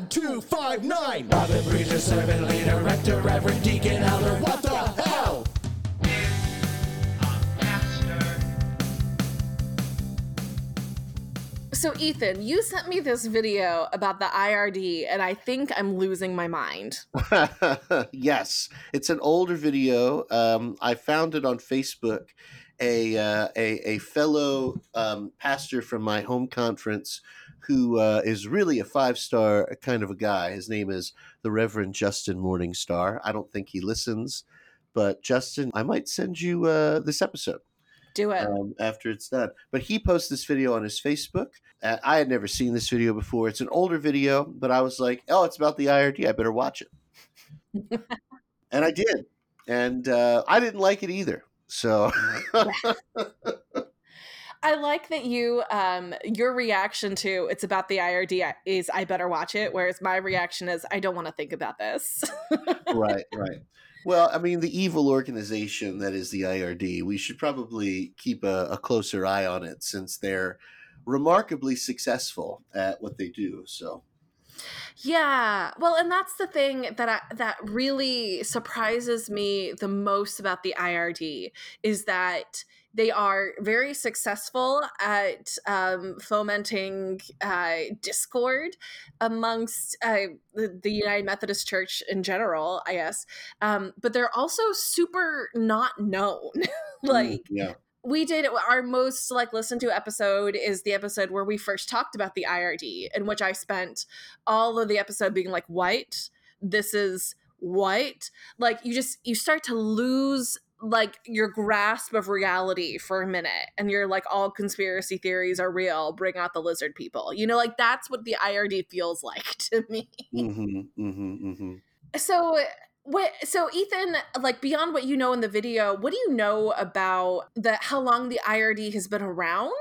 1259. Father, preacher, servant, leader, rector, reverend, deacon, elder. What the hell? So Ethan, you sent me this video about the IRD, and I think I'm losing my mind. Yes, it's an older video. I found it on Facebook. A fellow pastor from my home conference who is really a five-star kind of a guy. His name is the Reverend Justin Morningstar. I don't think he listens, but Justin, I might send you this episode. Do it. After it's done. But he posted this video on his Facebook. I had never seen this video before. It's an older video, but I was like, oh, it's about the IRD. I better watch it. And I did. And I didn't like it either. So I like that you, your reaction to it's about the IRD is I better watch it. Whereas my reaction is I don't want to think about this. Right, right. Well, I mean, the evil organization that is the IRD, we should probably keep a closer eye on it since they're remarkably successful at what they do. So. Yeah. Well, and that's the thing that that really surprises me the most about the IRD is that they are very successful at fomenting discord amongst the United Methodist Church in general, I guess. But they're also super not known. Yeah. We did our most listened to episode is the episode where we first talked about the IRD, in which I spent all of the episode being like, what? This is what? You start to lose your grasp of reality for a minute. And you're like, all conspiracy theories are real. Bring out the lizard people. That's what the IRD feels like to me. Mm-hmm, mm-hmm, mm-hmm. So Ethan, beyond what you know in the video, what do you know about how long the IRD has been around?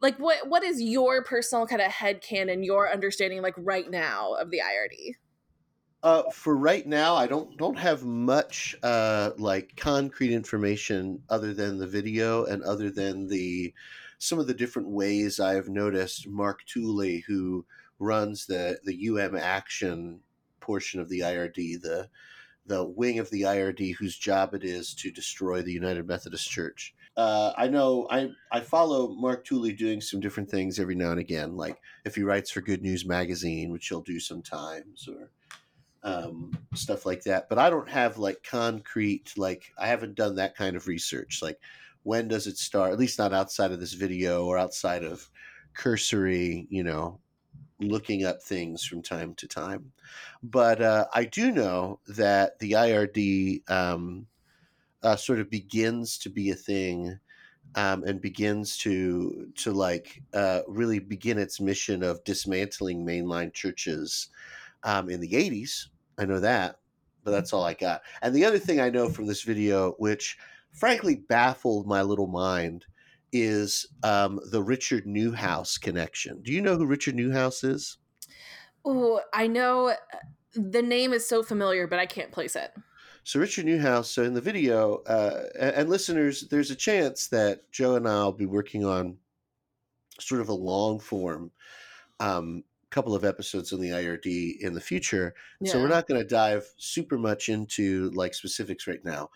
What is your personal kind of headcanon, your understanding, right now of the IRD? For right now, I don't have much concrete information other than the video and other than some of the different ways I have noticed Mark Tooley, who runs the UM Action portion of the IRD, the wing of the IRD whose job it is to destroy the United Methodist Church. I know I follow Mark Tooley doing some different things every now and again, like if he writes for Good News magazine, which he'll do sometimes, or stuff like that. But I don't have concrete, I haven't done that kind of research. When does it start? At least not outside of this video or outside of cursory, looking up things from time to time. But I do know that the IRD sort of begins to be a thing and begins to really begin its mission of dismantling mainline churches in the 80s. I know that, but that's all I got. And the other thing I know from this video, which frankly baffled my little mind, is the Richard Neuhaus connection. Do you know who Richard Neuhaus is? Oh, I know the name is so familiar, but I can't place it. So Richard Neuhaus, so in the video, and listeners, there's a chance that Joe and I'll be working on sort of a long form couple of episodes on the IRD in the future. Yeah. So we're not going to dive super much into specifics right now.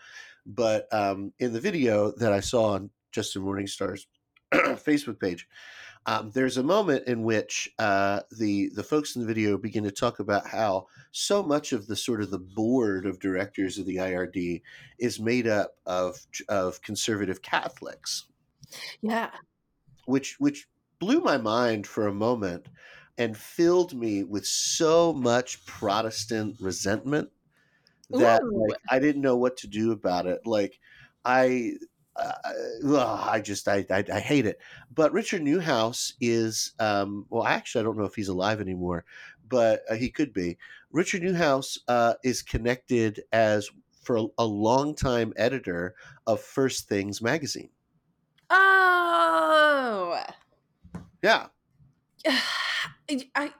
But in the video that I saw on Justin Morningstar's Facebook page, there's a moment in which the folks in the video begin to talk about how so much of the sort of the board of directors of the IRD is made up of conservative Catholics. Yeah. Which blew my mind for a moment and filled me with so much Protestant resentment that I didn't know what to do about it. I hate it. But Richard Neuhaus is, I don't know if he's alive anymore, but he could be. Richard Neuhaus is connected as for a longtime editor of First Things magazine. Oh. Yeah. I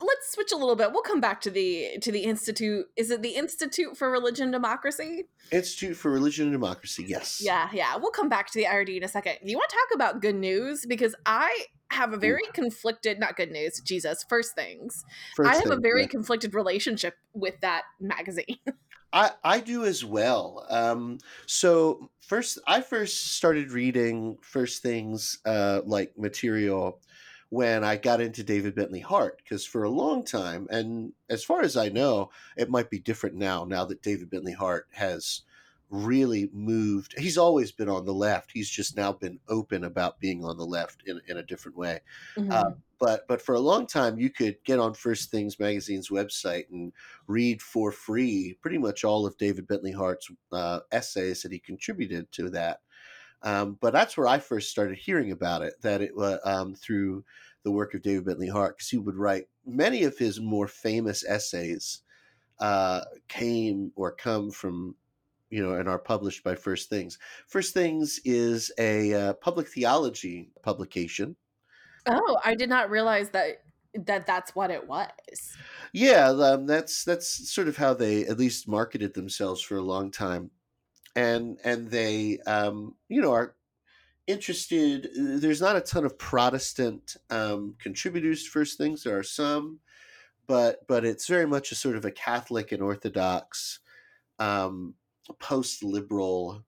let's switch a little bit. We'll come back to the Institute. Is it the Institute for Religion and Democracy? Institute for Religion and Democracy, yes. Yeah. We'll come back to the IRD in a second. You want to talk about Good News? Because I have a very conflicted, not Good News, Jesus, First Things. I have a very conflicted relationship with that magazine. I do as well. So I first started reading First Things like material when I got into David Bentley Hart, because for a long time, and as far as I know, it might be different now that David Bentley Hart has really moved. He's always been on the left. He's just now been open about being on the left in a different way. Mm-hmm. But for a long time, you could get on First Things magazine's website and read for free pretty much all of David Bentley Hart's essays that he contributed to that. But that's where I first started hearing about it, that it was through the work of David Bentley Hart, because he would write many of his more famous essays come from, and are published by First Things. First Things is a public theology publication. Oh, I did not realize that's what it was. Yeah, that's sort of how they at least marketed themselves for a long time. And they, are interested. There's not a ton of Protestant contributors to First Things. There are some, but it's very much a sort of a Catholic and Orthodox post-liberal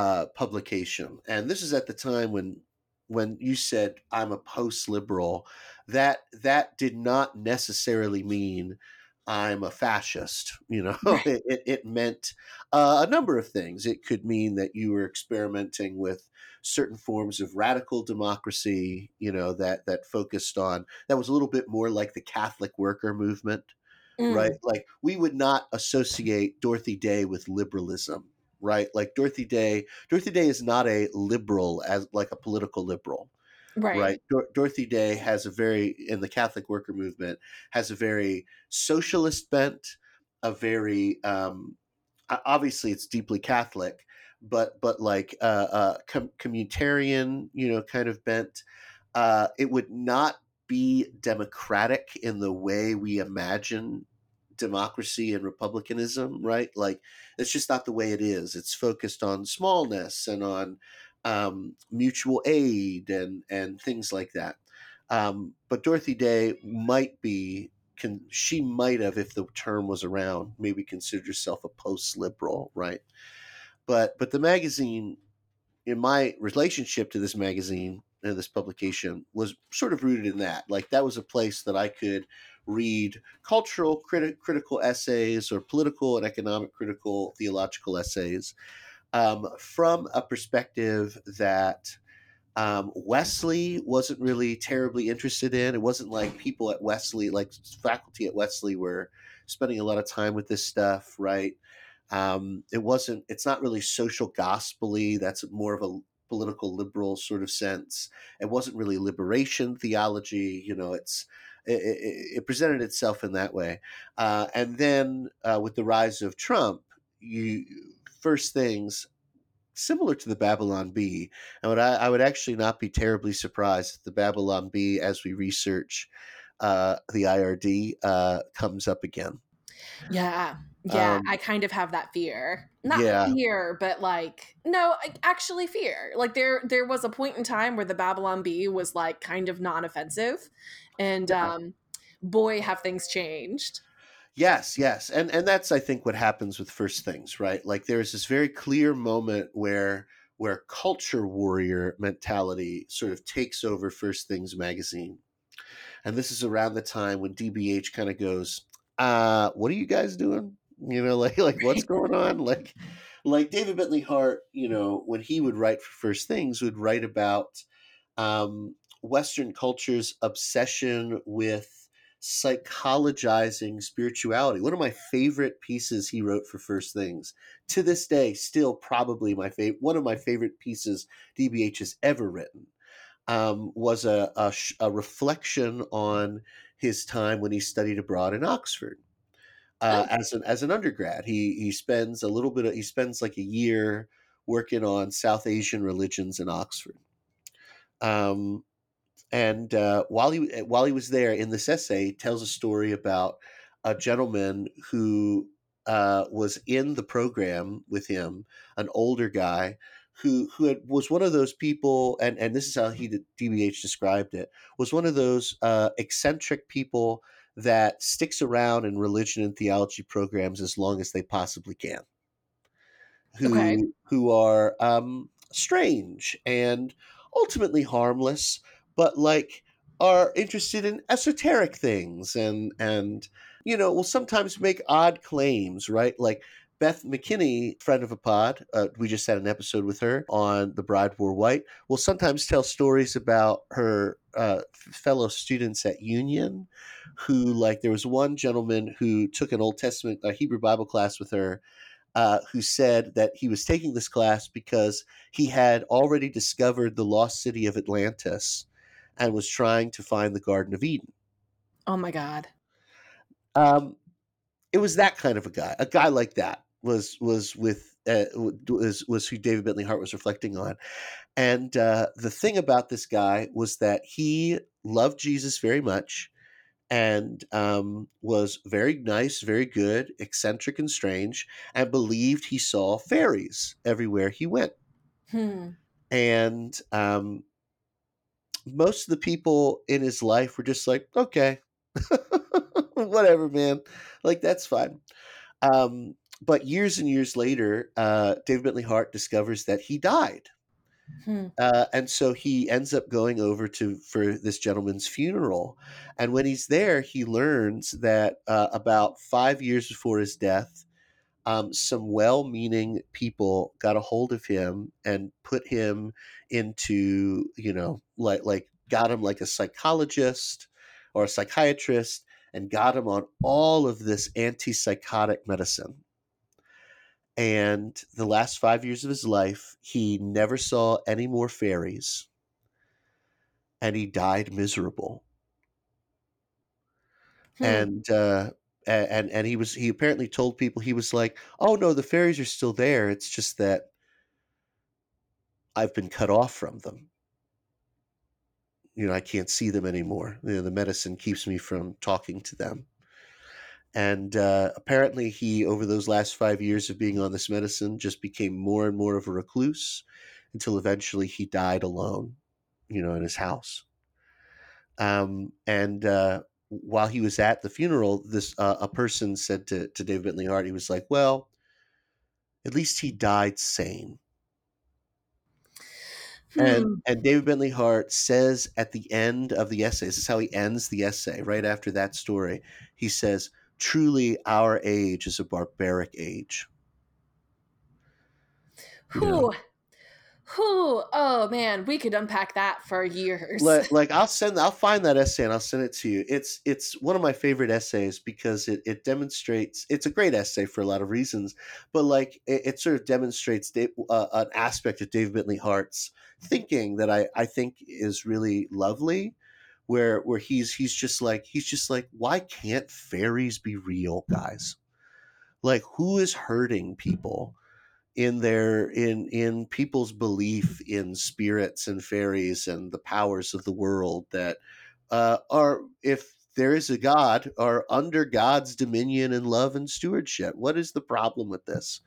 publication. And this is at the time when you said, I'm a post-liberal, that did not necessarily mean I'm a fascist, right. It meant a number of things. It could mean that you were experimenting with certain forms of radical democracy, that focused on, that was a little bit more like the Catholic worker movement, right? Like we would not associate Dorothy Day with liberalism, right? Like Dorothy Day is not a liberal as like a political liberal, right? Dorothy Day has in the Catholic worker movement, has a very socialist bent, a very, obviously it's deeply Catholic, but like communitarian, kind of bent. It would not be democratic in the way we imagine democracy and republicanism, right? Like it's just not the way it is. It's focused on smallness and on mutual aid and things like that. But Dorothy Day might have, if the term was around, maybe considered herself a post-liberal, right? But the magazine, in my relationship to this magazine and this publication, was sort of rooted in that. Like that was a place that I could read cultural critical essays or political and economic critical theological essays from a perspective that Wesley wasn't really terribly interested in. It wasn't like people at Wesley, like faculty at Wesley, were spending a lot of time with this stuff, right? It's not really social gospel-y. That's more of a political liberal sort of sense. It wasn't really liberation theology, it presented itself in that way. And then with the rise of Trump, First Things, similar to the Babylon Bee, and I would actually not be terribly surprised if the Babylon Bee, as we research the IRD, comes up again. Yeah, I kind of have that fear. Not fear, but like, no, actually fear. Like there was a point in time where the Babylon Bee was like kind of non-offensive, and boy, have things changed. Yes. And that's, I think, what happens with First Things, right? Like there is this very clear moment where culture warrior mentality sort of takes over First Things magazine. And this is around the time when DBH kind of goes, what are you guys doing? Like what's going on? Like David Bentley Hart, when he would write for First Things, would write about Western culture's obsession with psychologizing spirituality. One of my favorite pieces he wrote for First Things, to this day, still probably one of my favorite pieces DBH has ever written, was a reflection on his time when he studied abroad in Oxford. As an undergrad, he spends like a year working on South Asian religions in Oxford. And while he was there, in this essay, tells a story about a gentleman who was in the program with him, an older guy who was one of those people, and this is how DBH described it, was one of those eccentric people that sticks around in religion and theology programs as long as they possibly can, who are strange and ultimately harmless, but like are interested in esoteric things and you know, will sometimes make odd claims, right? Like Beth McKinney, friend of a pod, we just had an episode with her on The Bride Wore White, will sometimes tell stories about her fellow students at Union who, like, there was one gentleman who took an Old Testament, a Hebrew Bible class with her, who said that he was taking this class because he had already discovered the lost city of Atlantis and was trying to find the Garden of Eden. Oh, my God. It was that kind of a guy like that. Was who David Bentley Hart was reflecting on. And the thing about this guy was that he loved Jesus very much and was very nice, very good, eccentric and strange, and believed he saw fairies everywhere he went. And most of the people in his life were just like, okay, whatever, man, like that's fine. But years and years later, David Bentley Hart discovers that he died. And so he ends up going over for this gentleman's funeral. And when he's there, he learns that about 5 years before his death, some well-meaning people got a hold of him and put him into, you know, like got him like a psychologist or a psychiatrist and got him on all of this antipsychotic medicine. And the last 5 years of his life, he never saw any more fairies, and he died miserable. And he apparently told people, he was like, "Oh no, the fairies are still there. It's just that I've been cut off from them. You know, I can't see them anymore. You know, the medicine keeps me from talking to them." And apparently he, over those last 5 years of being on this medicine, just became more and more of a recluse until eventually he died alone, you know, in his house. While he was at the funeral, this a person said to David Bentley Hart, he was like, well, at least he died sane. And David Bentley Hart says at the end of the essay, this is how he ends the essay, right after that story, he says, "Truly, our age is a barbaric age." Oh man, we could unpack that for years. Like I'll find that essay and I'll send it to you. It's one of my favorite essays because it demonstrates. It's a great essay for a lot of reasons, but like it sort of demonstrates an aspect of David Bentley Hart's thinking that I think is really lovely. Where he's just like, why can't fairies be real, guys? Like, who is hurting people in their in people's belief in spirits and fairies and the powers of the world that are, if there is a God, are under God's dominion and love and stewardship? What is the problem with this?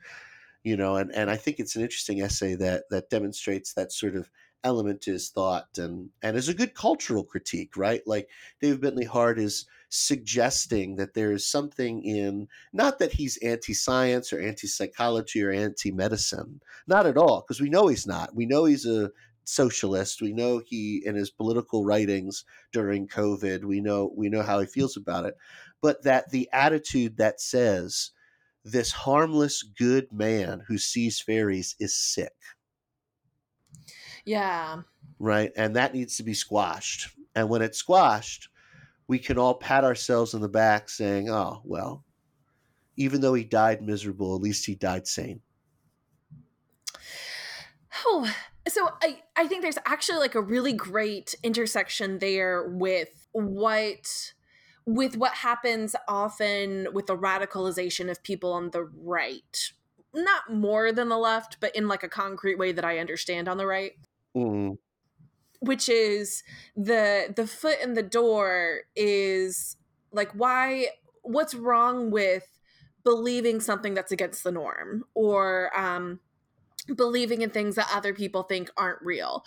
You know, and I think it's an interesting essay that demonstrates that sort of element to his thought and is a good cultural critique, right? Like David Bentley Hart is suggesting that there is something in, not that he's anti-science or anti-psychology or anti-medicine, not at all, because we know he's not. We know he's a socialist. We know he, in his political writings during COVID, we know how he feels about it, but that the attitude that says this harmless good man who sees fairies is sick. Yeah. Right. And that needs to be squashed. And when it's squashed, we can all pat ourselves on the back saying, oh, well, even though he died miserable, at least he died sane. Oh, so I think there's actually like a really great intersection there with what happens often with the radicalization of people on the right. Not more than the left, but in like a concrete way that I understand on the right. which is the foot in the door is like, why, what's wrong with believing something that's against the norm, or believing in things that other people think aren't real,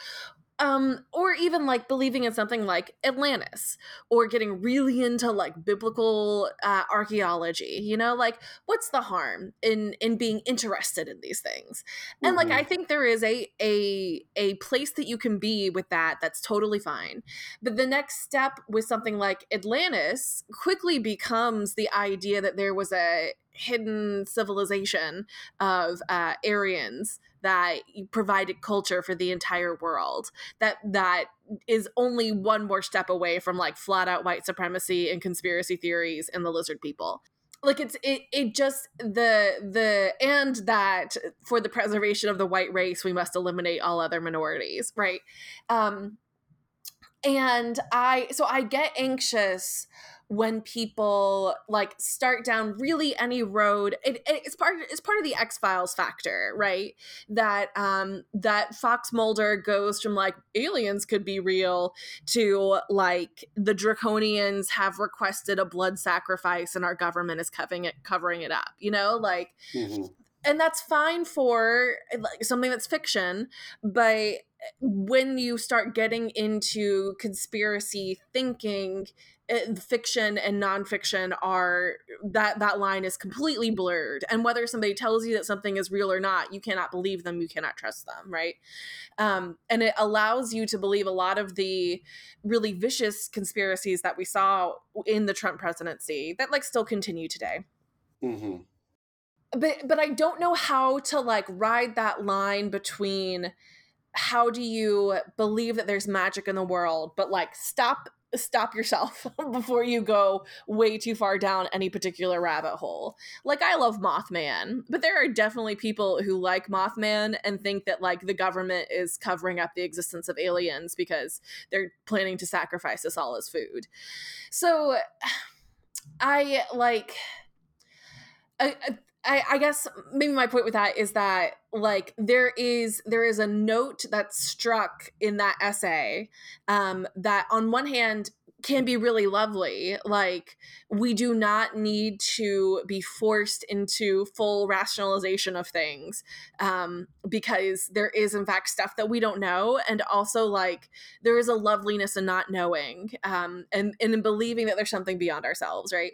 or even like believing in something like Atlantis, or getting really into like biblical archaeology, you know, like what's the harm in being interested in these things? And like, I think there is a place that you can be with that. That's totally fine. But the next step with something like Atlantis quickly becomes the idea that there was a hidden civilization of Aryans that provided culture for the entire world. That is only one more step away from like flat out white supremacy and conspiracy theories and the lizard people. Like it's just that for the preservation of the white race, we must eliminate all other minorities, right? So I get anxious when people like start down really any road. It's part of the X-Files factor, right? That Fox Mulder goes from like aliens could be real to like the Draconians have requested a blood sacrifice and our government is covering it up, you know, like, and that's fine for like something that's fiction, but when you start getting into conspiracy thinking, fiction and nonfiction are that line is completely blurred. And whether somebody tells you that something is real or not, you cannot believe them. You cannot trust them. Right. And it allows you to believe a lot of the really vicious conspiracies that we saw in the Trump presidency that like still continue today. But I don't know how to like ride that line between how do you believe that there's magic in the world, but like stop yourself before you go way too far down any particular rabbit hole. Like, I love Mothman, but there are definitely people who like Mothman and think that like the government is covering up the existence of aliens because they're planning to sacrifice us all as food. So I guess maybe my point with that is that like there is a note that's struck in that essay that on one hand can be really lovely. Like, we do not need to be forced into full rationalization of things because there is in fact stuff that we don't know. And also like there is a loveliness in not knowing and in believing that there's something beyond ourselves. Right.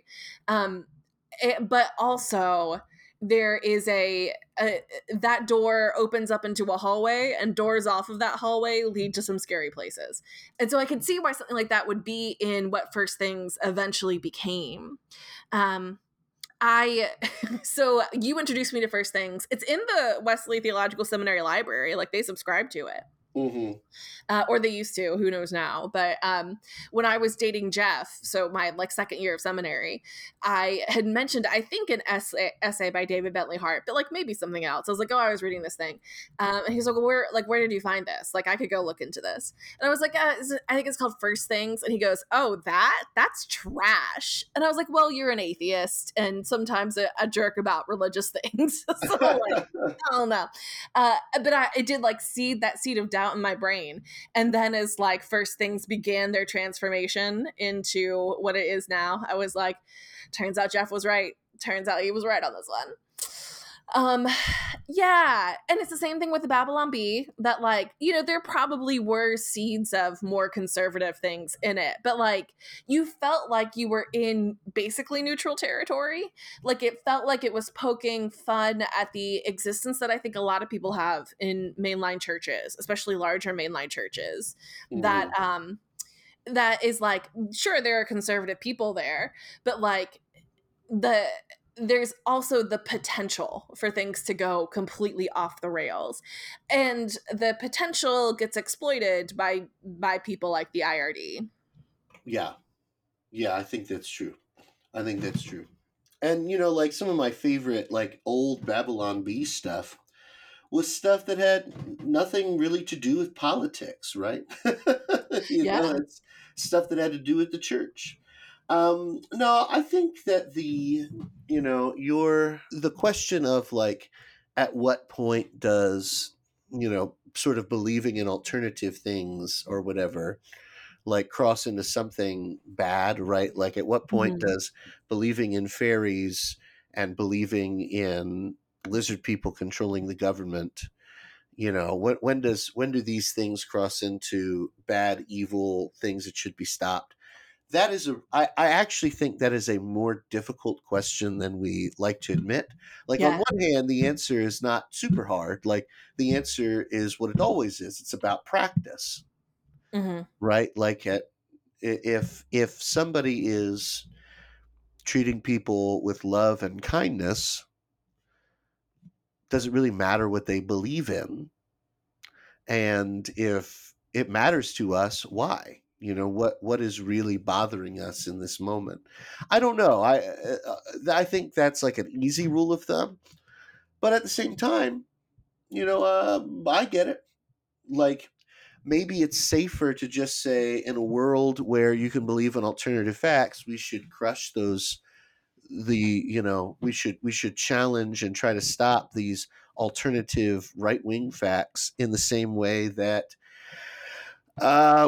But also there is that door opens up into a hallway, and doors off of that hallway lead to some scary places. And so I could see why something like that would be in what First Things eventually became. So you introduced me to First Things. It's in the Wesley Theological Seminary library. Like, they subscribe to it. Or they used to, who knows now. But when I was dating Jeff, so my like second year of seminary, I had mentioned, I think, an essay by David Bentley Hart, but like maybe something else. I was like, oh, I was reading this thing. And he's like, well, where did you find this? Like, I could go look into this. And I was like, I think it's called First Things. And he goes, oh, that's trash. And I was like, well, you're an atheist and sometimes a jerk about religious things. So like, I don't know. But I did like seed that seed of doubt out in my brain. And then as like First Things began their transformation into what it is now, I was like, turns out Jeff was right. Turns out he was right on this one. Yeah. And it's the same thing with the Babylon Bee, that like, you know, there probably were seeds of more conservative things in it, but like you felt like you were in basically neutral territory. Like, it felt like it was poking fun at the existence that I think a lot of people have in mainline churches, especially larger mainline churches, that is like, sure, there are conservative people there, but like there's also the potential for things to go completely off the rails, and the potential gets exploited by people like the IRD. Yeah, I think that's true. And, you know, like some of my favorite, like old Babylon Bee stuff was stuff that had nothing really to do with politics, right? you know, it's stuff that had to do with the church. No, I think that the question of like, at what point does, sort of believing in alternative things or whatever, like cross into something bad, right? Like at what point does believing in fairies and believing in lizard people controlling the government, you know, when do these things cross into bad, evil things that should be stopped? That is I actually think that is a more difficult question than we like to admit. Like on one hand, the answer is not super hard. Like the answer is what it always is. It's about practice, right? Like if somebody is treating people with love and kindness, does it really matter what they believe in? And if it matters to us, why? You know, what is really bothering us in this moment? I don't know. I think that's like an easy rule of thumb, but at the same time, you know, I get it. Like maybe it's safer to just say in a world where you can believe in alternative facts, we should crush those. We should challenge and try to stop these alternative right-wing facts in the same way that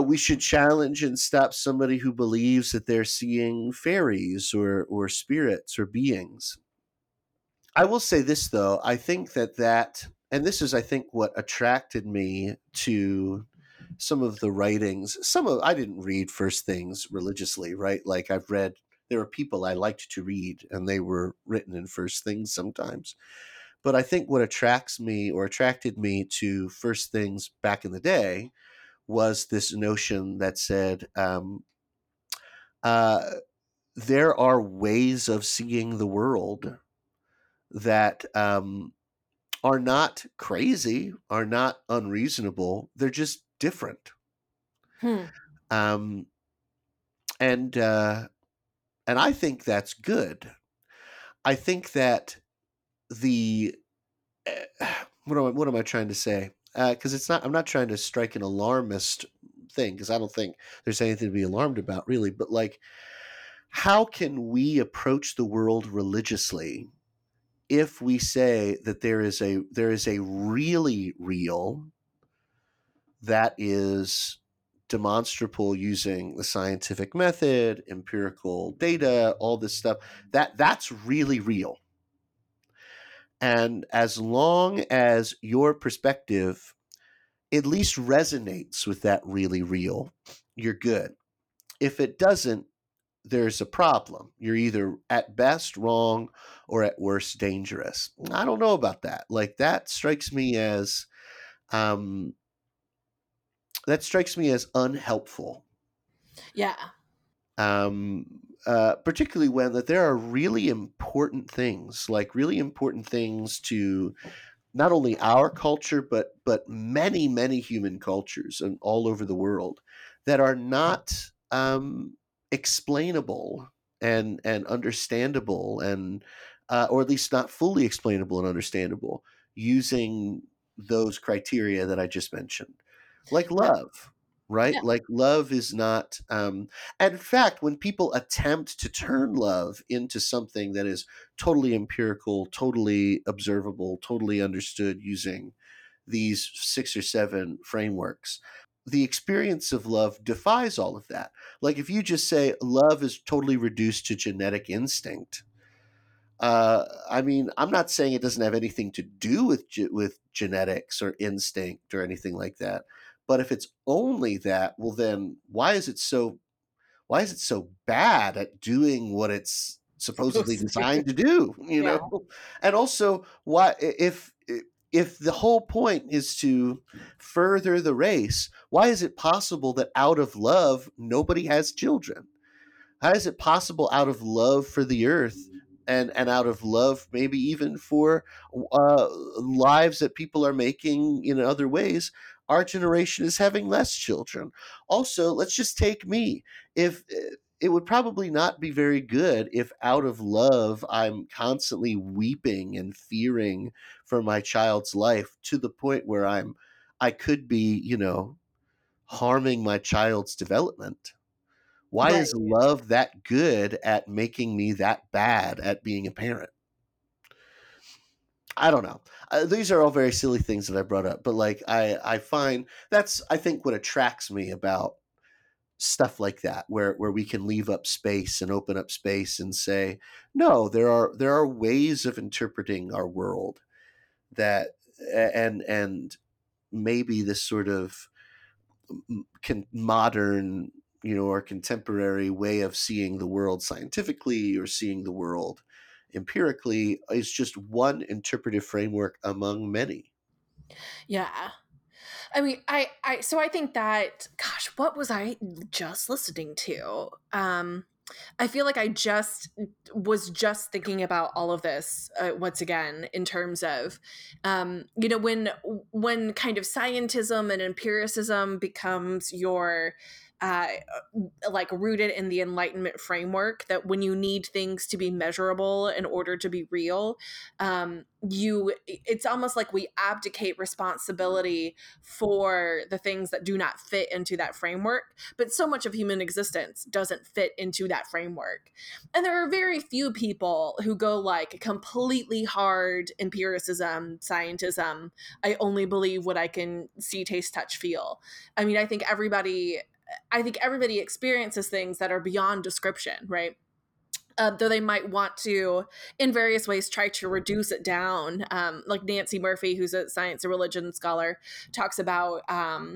we should challenge and stop somebody who believes that they're seeing fairies or spirits or beings. I will say this, though. I think that, and this is, I think, what attracted me to some of the writings. I didn't read First Things religiously, right? Like I've read, there are people I liked to read and they were written in First Things sometimes. But I think what attracted me to First Things back in the day was this notion that said there are ways of seeing the world that are not crazy, are not unreasonable. They're just different. And I think that's good. I think that what am I trying to say? Because I'm not trying to strike an alarmist thing, because I don't think there's anything to be alarmed about, really. But like, how can we approach the world religiously if we say that there is a really real that is demonstrable using the scientific method, empirical data, all this stuff that's really real? And as long as your perspective at least resonates with that really real, you're good. If it doesn't, there's a problem. You're either at best wrong or at worst dangerous. I don't know about that. Like that strikes me as unhelpful. Yeah. Particularly when that there are really important things to not only our culture, but many, many human cultures and all over the world that are not explainable and understandable and or at least not fully explainable and understandable using those criteria that I just mentioned, like love. Right? Yeah. Like love is not, in fact, when people attempt to turn love into something that is totally empirical, totally observable, totally understood using these 6 or 7 frameworks, the experience of love defies all of that. Like if you just say love is totally reduced to genetic instinct, I mean, I'm not saying it doesn't have anything to do with genetics or instinct or anything like that. But if it's only that, well, then why is it so bad at doing what it's supposedly designed to do? You know, and also why if the whole point is to further the race, why is it possible that out of love nobody has children? How is it possible out of love for the earth and out of love maybe even for lives that people are making in other ways? Our generation is having less children. Also, let's just take me. If it would probably not be very good if out of love I'm constantly weeping and fearing for my child's life to the point where I could be, you know, harming my child's development. Why right. is love that good at making me that bad at being a parent? I don't know. These are all very silly things that I brought up, but like I find that's, I think, what attracts me about stuff like that, where we can leave up space and open up space and say, no, there are ways of interpreting our world that, and maybe this sort of modern, you know, or contemporary way of seeing the world scientifically or seeing the world empirically is just one interpretive framework among many. Yeah. I mean, so I think that, gosh, what was I just listening to? I feel like I was thinking about all of this once again, in terms of, you know, when kind of scientism and empiricism becomes your, like rooted in the Enlightenment framework, that when you need things to be measurable in order to be real, it's almost like we abdicate responsibility for the things that do not fit into that framework. But so much of human existence doesn't fit into that framework. And there are very few people who go like completely hard empiricism, scientism. I only believe what I can see, taste, touch, feel. I mean, I think everybody experiences things that are beyond description, right? Though they might want to, in various ways, try to reduce it down. Like Nancy Murphy, who's a science and religion scholar, talks about I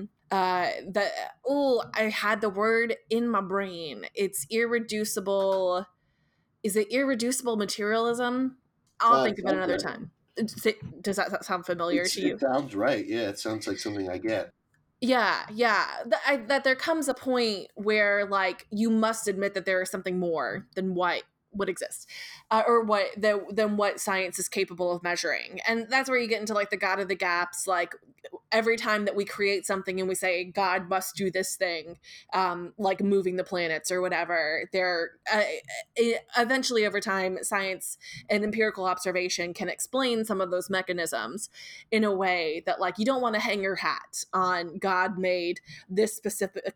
had the word in my brain. It's irreducible. Is it irreducible materialism? I'll think of it another time. Does that sound familiar to you? It sounds right. Yeah, it sounds like something I get. Yeah. That there comes a point where, like, you must admit that there is something more than what would exist, or than what science is capable of measuring. And that's where you get into, like, the God of the gaps. Like, every time that we create something and we say God must do this thing, like moving the planets or whatever, eventually over time, science and empirical observation can explain some of those mechanisms in a way that, like, you don't want to hang your hat on God made this specific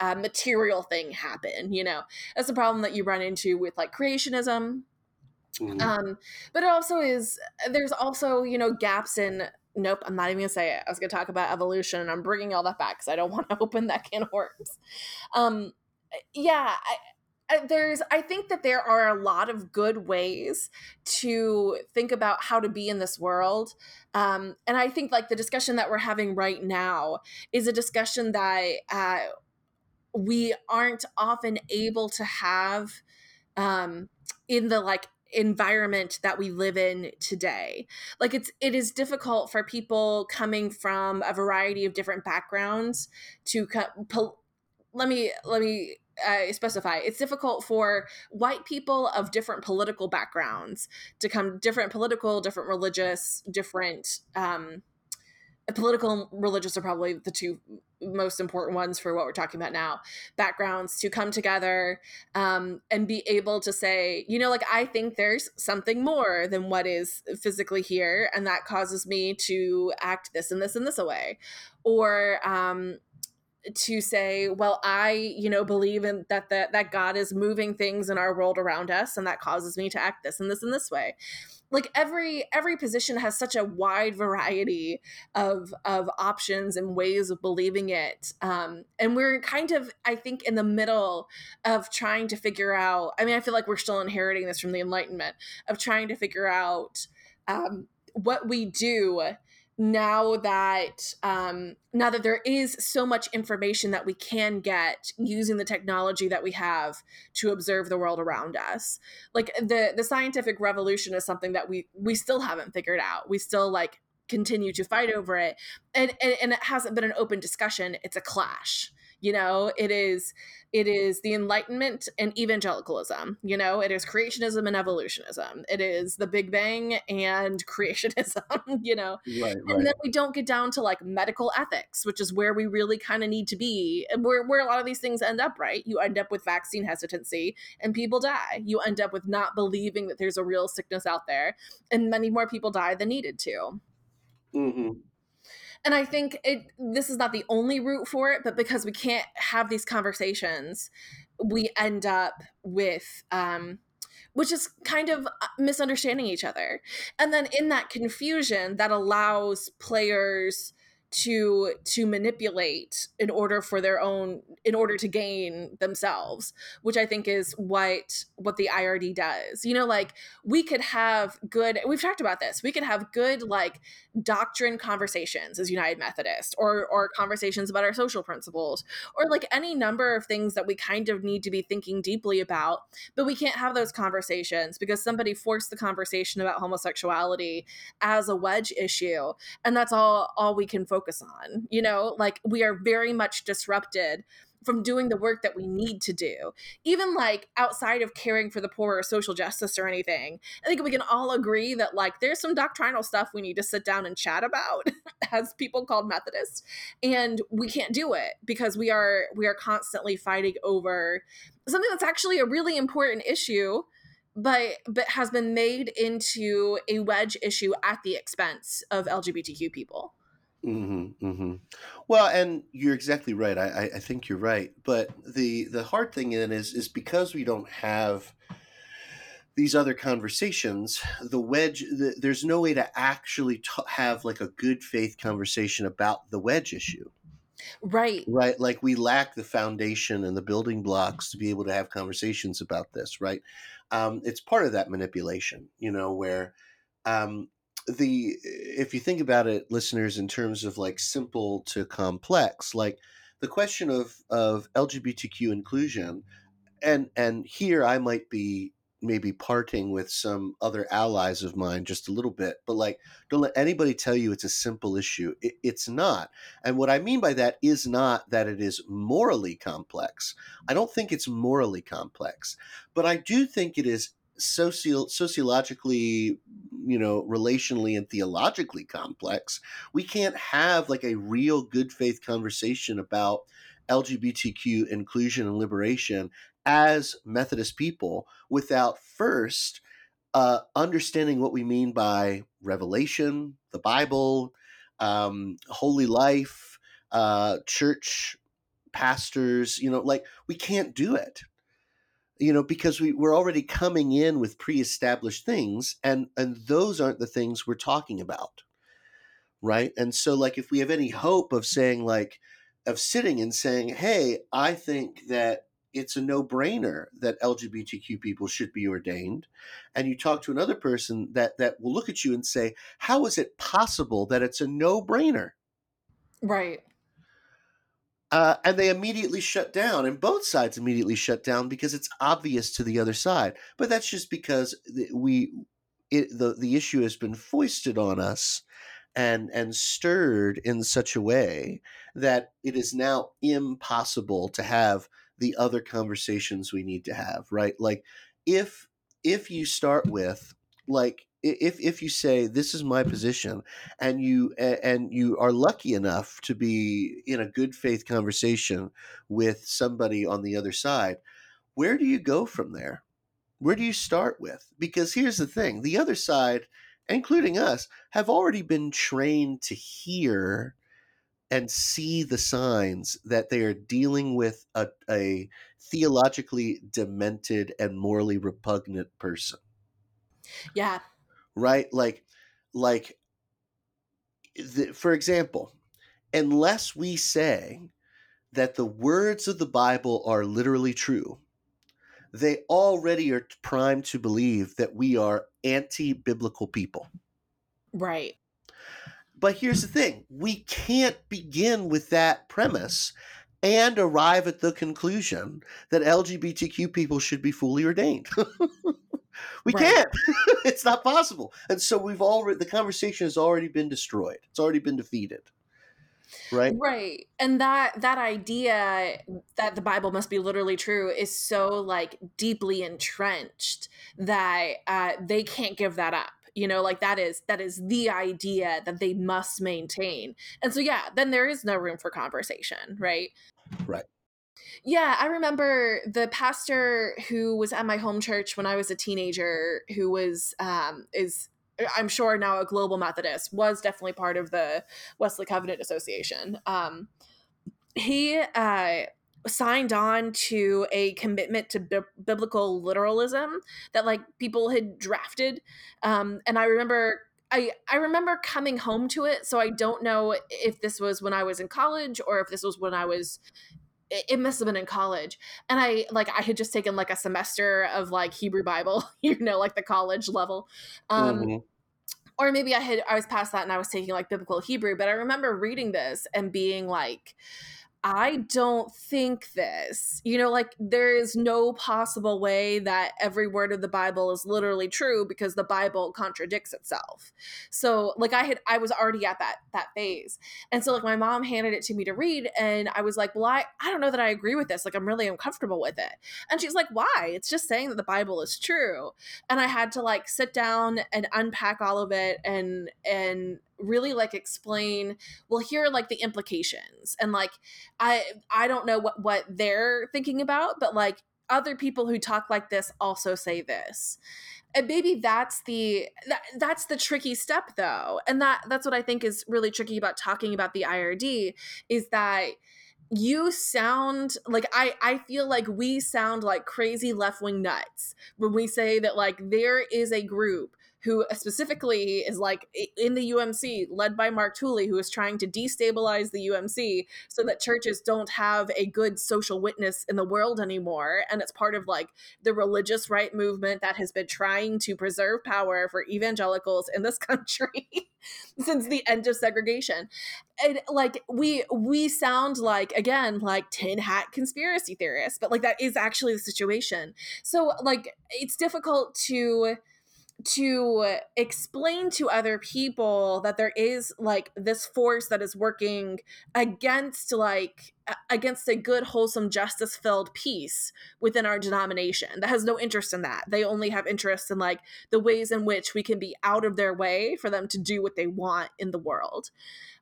material thing happen. You know, that's a problem that you run into with, like, creationism. Mm-hmm. But it also is, there's also, you know, gaps in, nope, I'm not even gonna say it. I was gonna talk about evolution, and I'm bringing all that back because I don't want to open that can of worms. I think that there are a lot of good ways to think about how to be in this world. And I think, like, the discussion that we're having right now is a discussion that, we aren't often able to have in the, like, environment that we live in today. Like, it is difficult for people coming from a variety of different backgrounds to specify. It's difficult for white people of different political backgrounds to come, different political, different religious, different political and religious are probably the two most important ones for what we're talking about now, backgrounds, to come together and be able to say, you know, like, I think there's something more than what is physically here, and that causes me to act this and this and this way. Or to say, well, I, you know, believe in that God is moving things in our world around us, and that causes me to act this and this and this way. Like, every position has such a wide variety of options and ways of believing it. And we're kind of, I think, in the middle of trying to figure out, I mean, I feel like we're still inheriting this from the Enlightenment, of trying to figure out what we do now that there is so much information that we can get using the technology that we have to observe the world around us. Like, the scientific revolution is something that we still haven't figured out. We still, like, continue to fight over it. And it hasn't been an open discussion. It's a clash. You know, it is the Enlightenment and evangelicalism. You know, it is creationism and evolutionism. It is the Big Bang and creationism, you know. Right. And then we don't get down to, like, medical ethics, which is where we really kind of need to be, and where a lot of these things end up, right? You end up with vaccine hesitancy and people die. You end up with not believing that there's a real sickness out there, and many more people die than needed to. Mm-hmm. And I think this is not the only route for it, but because we can't have these conversations, we end up with which is kind of misunderstanding each other. And then in that confusion, that allows players to manipulate in order to gain themselves, which I think is what the IRD does. You know, like we've talked about this. We could have good like doctrine conversations as United Methodist or conversations about our social principles or like any number of things that we kind of need to be thinking deeply about, but we can't have those conversations because somebody forced the conversation about homosexuality as a wedge issue. And that's all we can focus on, you know, like we are very much disrupted from doing the work that we need to do, even like outside of caring for the poor or social justice or anything. I think we can all agree that like there's some doctrinal stuff we need to sit down and chat about as people called Methodists, and we can't do it because we are constantly fighting over something that's actually a really important issue, but has been made into a wedge issue at the expense of LGBTQ people. Mm-hmm, mm-hmm. Well, and you're exactly right. I think you're right. But the hard thing then is because we don't have these other conversations, the wedge, there's no way to actually have like a good faith conversation about the wedge issue. Right. Right. Like we lack the foundation and the building blocks to be able to have conversations about this. Right. It's part of that manipulation, you know, where, if you think about it, listeners, in terms of like simple to complex, like the question of LGBTQ inclusion, and here I might be maybe parting with some other allies of mine just a little bit, but like don't let anybody tell you it's a simple issue. It's not. And what I mean by that is not that it is morally complex. I don't think it's morally complex, but I do think it is sociologically, you know, relationally and theologically complex. We can't have like a real good faith conversation about LGBTQ inclusion and liberation as Methodist people without first understanding what we mean by revelation, the Bible, holy life, church, pastors, you know, like we can't do it. You know, because we're already coming in with pre-established things, and those aren't the things we're talking about, right? And so, like, if we have any hope of saying, like, of sitting and saying, hey, I think that it's a no-brainer that LGBTQ people should be ordained, and you talk to another person that will look at you and say, how is it possible that it's a no-brainer? Right. And they immediately shut down, and both sides immediately shut down because it's obvious to the other side. But that's just because the issue has been foisted on us and stirred in such a way that it is now impossible to have the other conversations we need to have, right? Like if you start with like if you say this is my position and you are lucky enough to be in a good faith conversation with somebody on the other side, where do you go from there? Where do you start with? Because here's the thing, the other side, including us, have already been trained to hear and see the signs that they are dealing with a theologically demented and morally repugnant person. Yeah. Right? Like, for example, unless we say that the words of the Bible are literally true, they already are primed to believe that we are anti-biblical people. Right. But here's the thing. We can't begin with that premise and arrive at the conclusion that LGBTQ people should be fully ordained. We right. can't. It's not possible. And so the conversation has already been destroyed. It's already been defeated. Right. Right. And that idea that the Bible must be literally true is so like deeply entrenched that they can't give that up. You know, like that is the idea that they must maintain. And so, yeah, then there is no room for conversation. Right. Right. Yeah, I remember the pastor who was at my home church when I was a teenager, who was is I'm sure now a Global Methodist, was definitely part of the Wesley Covenant Association. He signed on to a commitment to biblical literalism that like people had drafted. And I remember, I remember coming home to it. So I don't know if this was when I was in college or if this was when I was, it must have been in college. And I had just taken like a semester of like Hebrew Bible, you know, like the college level. Mm-hmm. Or maybe I was past that and I was taking like biblical Hebrew, but I remember reading this and being like, I don't think this, you know, like there is no possible way that every word of the Bible is literally true because the Bible contradicts itself. So like I was already at that phase. And so like my mom handed it to me to read and I was like, well, I don't know that I agree with this. Like I'm really uncomfortable with it. And she's like, why? It's just saying that the Bible is true. And I had to like sit down and unpack all of it and really like explain, well, here are like the implications. And like, I don't know what they're thinking about, but like other people who talk like this also say this. And maybe that's the tricky step though. And that's what I think is really tricky about talking about the IRD is that you sound like, I feel like we sound like crazy left-wing nuts when we say that like there is a group who specifically is like in the UMC led by Mark Tooley, who is trying to destabilize the UMC so that churches don't have a good social witness in the world anymore. And it's part of like the religious right movement that has been trying to preserve power for evangelicals in this country since the end of segregation. And like, we sound like, again, like tin hat conspiracy theorists, but like that is actually the situation. So like, it's difficult to explain to other people that there is like this force that is working against a good, wholesome, justice-filled peace within our denomination that has no interest in that. They only have interest in like the ways in which we can be out of their way for them to do what they want in the world.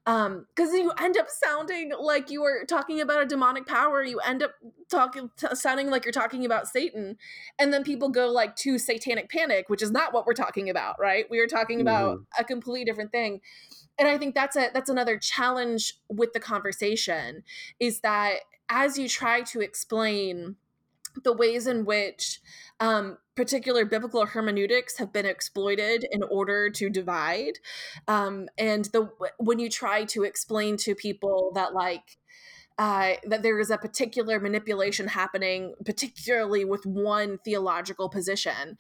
Because you end up sounding like you are talking about a demonic power. You end up sounding like you're talking about Satan. And then people go like to satanic panic, which is not what we're talking about, right? We are talking about a completely different thing. And I think that's another challenge with the conversation is that as you try to explain the ways in which particular biblical hermeneutics have been exploited in order to divide, when you try to explain to people that like that there is a particular manipulation happening, particularly with one theological position,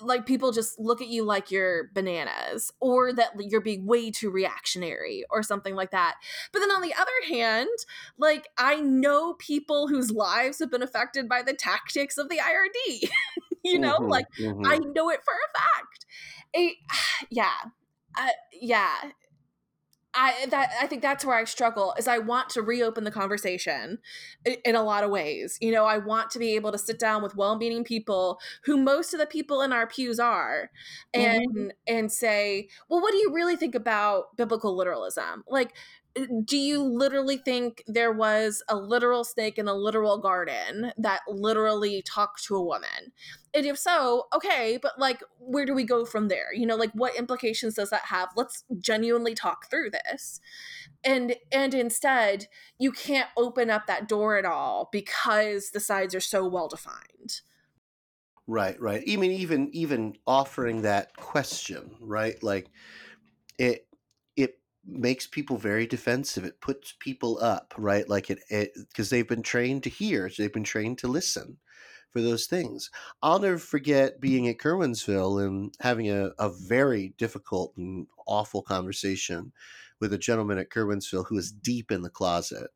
like people just look at you like you're bananas or that you're being way too reactionary or something like that. But then on the other hand, like I know people whose lives have been affected by the tactics of the IRD, you know, I know it for a fact. I think that's where I struggle is I want to reopen the conversation in a lot of ways. You know, I want to be able to sit down with well-meaning people who most of the people in our pews are and say, well, what do you really think about biblical literalism? Like, do you literally think there was a literal snake in a literal garden that literally talked to a woman? And if so, okay, but like, where do we go from there? You know, like what implications does that have? Let's genuinely talk through this. And instead you can't open up that door at all because the sides are so well-defined. Right. I mean, even offering that question, right? Like it makes people very defensive. It puts people up, right? Like it, because they've been trained to hear, they've been trained to listen for those things. I'll never forget being at Curwensville and having a very difficult and awful conversation with a gentleman at Curwensville who was deep in the closet,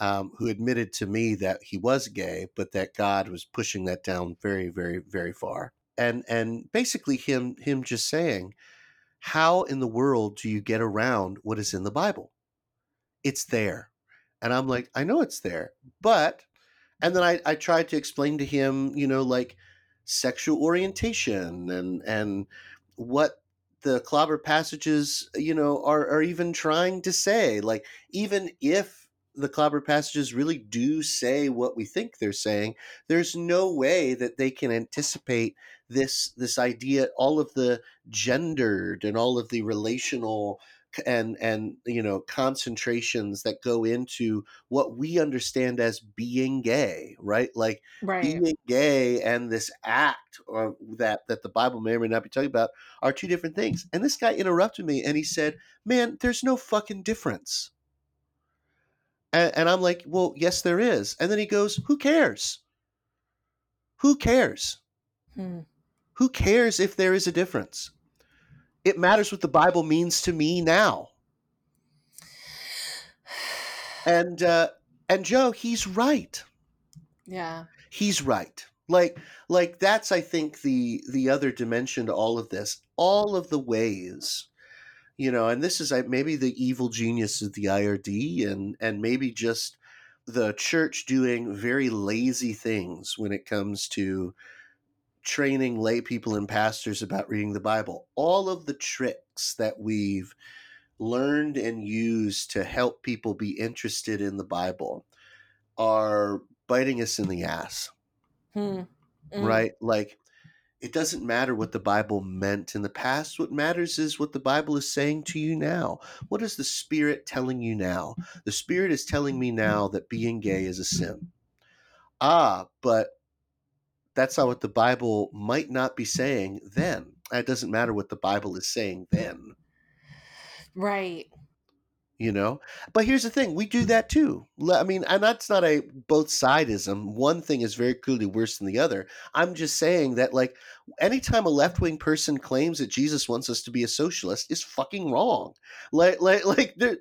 who admitted to me that he was gay, but that God was pushing that down very, very, very far. And basically him just saying, how in the world do you get around what is in the Bible? It's there. And I'm like, I know it's there. But, and then I tried to explain to him, you know, like sexual orientation and what the clobber passages, you know, are even trying to say. Like, even if the clobber passages really do say what we think they're saying, there's no way that they can anticipate this idea, all of the gendered and all of the relational and you know, concentrations that go into what we understand as being gay, right? Like being gay and this act or that the Bible may or may not be talking about are two different things. And this guy interrupted me and he said, "Man, there's no fucking difference." And I'm like, "Well, yes, there is." And then he goes, "Who cares? Who cares? Who cares if there is a difference? It matters what the Bible means to me now." And Joe, he's right. Yeah, he's right. Like that's, I think, the other dimension to all of this. All of the ways, you know, and this is maybe the evil genius of the IRD, and maybe just the church doing very lazy things when it comes to training lay people and pastors about reading the Bible. All of the tricks that we've learned and used to help people be interested in the Bible are biting us in the ass. Right? Like, it doesn't matter what the Bible meant in the past. What matters is what the Bible is saying to you now. What is the Spirit telling you now? The Spirit is telling me now that being gay is a sin. Ah, but that's not what the Bible might not be saying then. It doesn't matter what the Bible is saying then. Right. You know, but here's the thing. We do that too. I mean, and that's not a both sidism. One thing is very clearly worse than the other. I'm just saying that, like, anytime a left-wing person claims that Jesus wants us to be a socialist is fucking wrong. Like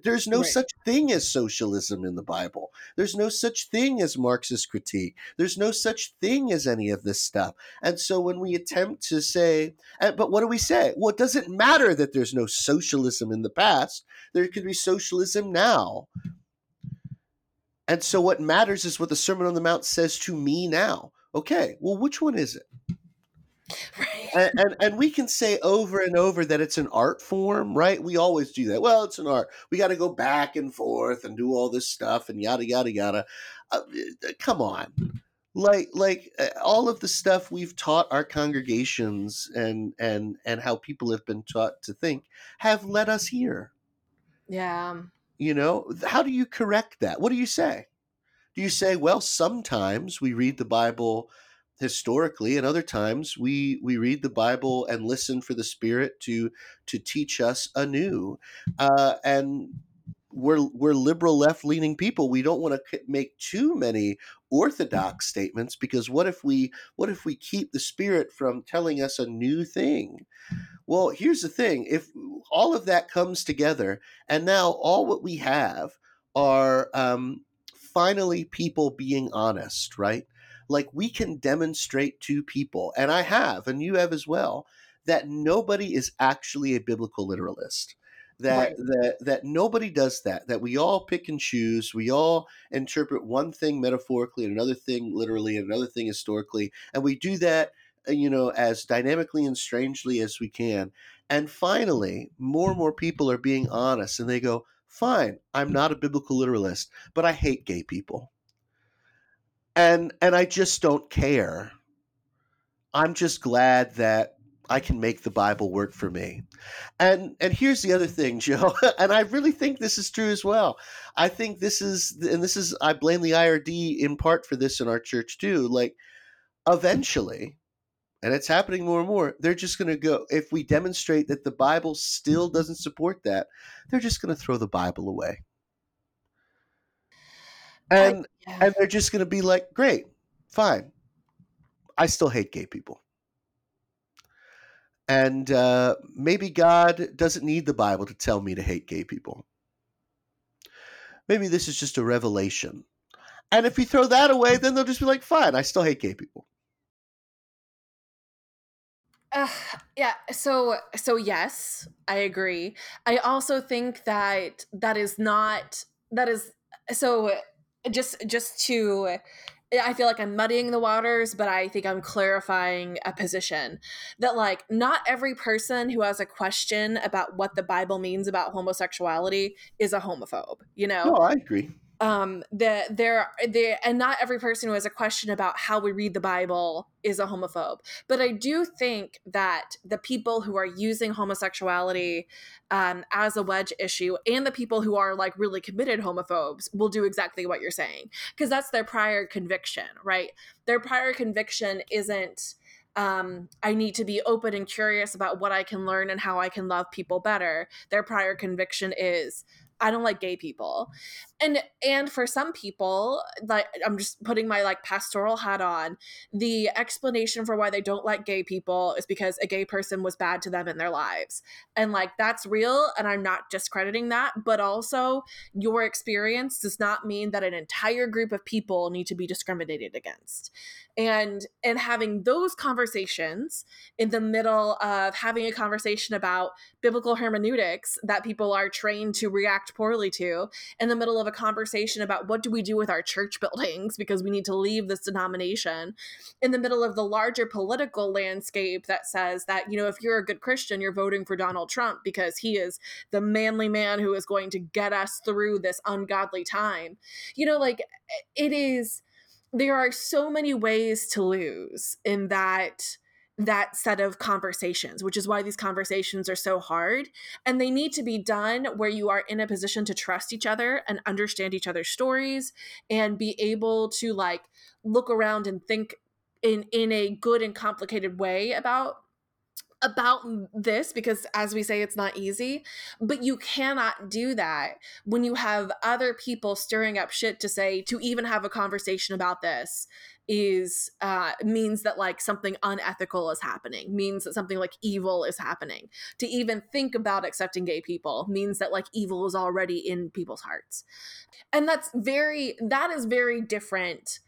there's no such thing as socialism in the Bible. There's no such thing as Marxist critique. There's no such thing as any of this stuff. And so when we attempt to say, but what do we say? Well, it doesn't matter that there's no socialism in the past. There could be socialism now. And so what matters is what the Sermon on the Mount says to me now. Okay, well, which one is it? Right. And we can say over and over that it's an art form, right? We always do that. Well, it's an art. We got to go back and forth and do all this stuff and yada, yada, yada. Come on. Like all of the stuff we've taught our congregations and how people have been taught to think have led us here. Yeah. You know, how do you correct that? What do you say? Do you say, well, sometimes we read the Bible historically and other times we read the Bible and listen for the Spirit to teach us anew? And we're liberal, left-leaning people. We don't want to make too many orthodox statements, because what if we keep the Spirit from telling us a new thing? Well, here's the thing. If all of that comes together, and now all what we have are finally people being honest, right? Like, we can demonstrate to people, and I have, and you have as well, that nobody is actually a biblical literalist. That nobody does that, that we all pick and choose. We all interpret one thing metaphorically and another thing literally and another thing historically. And we do that, you know, as dynamically and strangely as we can. And finally, more and more people are being honest, and they go, fine, I'm not a biblical literalist, but I hate gay people. And I just don't care. I'm just glad that I can make the Bible work for me. And here's the other thing, Joe, and I really think this is true as well. I think this is, I blame the IRD in part for this in our church too. Like, eventually, and it's happening more and more, they're just going to go, if we demonstrate that the Bible still doesn't support that, they're just going to throw the Bible away. And they're just going to be like, great, fine. I still hate gay people. And maybe God doesn't need the Bible to tell me to hate gay people. Maybe this is just a revelation. And if you throw that away, then they'll just be like, fine, I still hate gay people. Yeah. So yes, I agree. I also think that is not. Just to, I feel like I'm muddying the waters, but I think I'm clarifying a position that, like, not every person who has a question about what the Bible means about homosexuality is a homophobe, you know? No, I agree. and not every person who has a question about how we read the Bible is a homophobe. But I do think that the people who are using homosexuality as a wedge issue, and the people who are like really committed homophobes, will do exactly what you're saying, because that's their prior conviction, right? Their prior conviction isn't, I need to be open and curious about what I can learn and how I can love people better. Their prior conviction is, I don't like gay people. And for some people, like, I'm just putting my like pastoral hat on, the explanation for why they don't like gay people is because a gay person was bad to them in their lives. And like, that's real, and I'm not discrediting that, but also your experience does not mean that an entire group of people need to be discriminated against. And having those conversations in the middle of having a conversation about biblical hermeneutics that people are trained to react poorly to, in the middle of a conversation about what do we do with our church buildings because we need to leave this denomination, in the middle of the larger political landscape that says that, you know, if you're a good Christian, you're voting for Donald Trump because he is the manly man who is going to get us through this ungodly time. You know, like, it is... there are so many ways to lose in that set of conversations, which is why these conversations are so hard. And they need to be done where you are in a position to trust each other and understand each other's stories and be able to like look around and think in a good and complicated way about this, because as we say, it's not easy, but you cannot do that when you have other people stirring up shit to say, to even have a conversation about this is, means that like something unethical is happening, means that something like evil is happening. To even think about accepting gay people means that like evil is already in people's hearts. And that is very different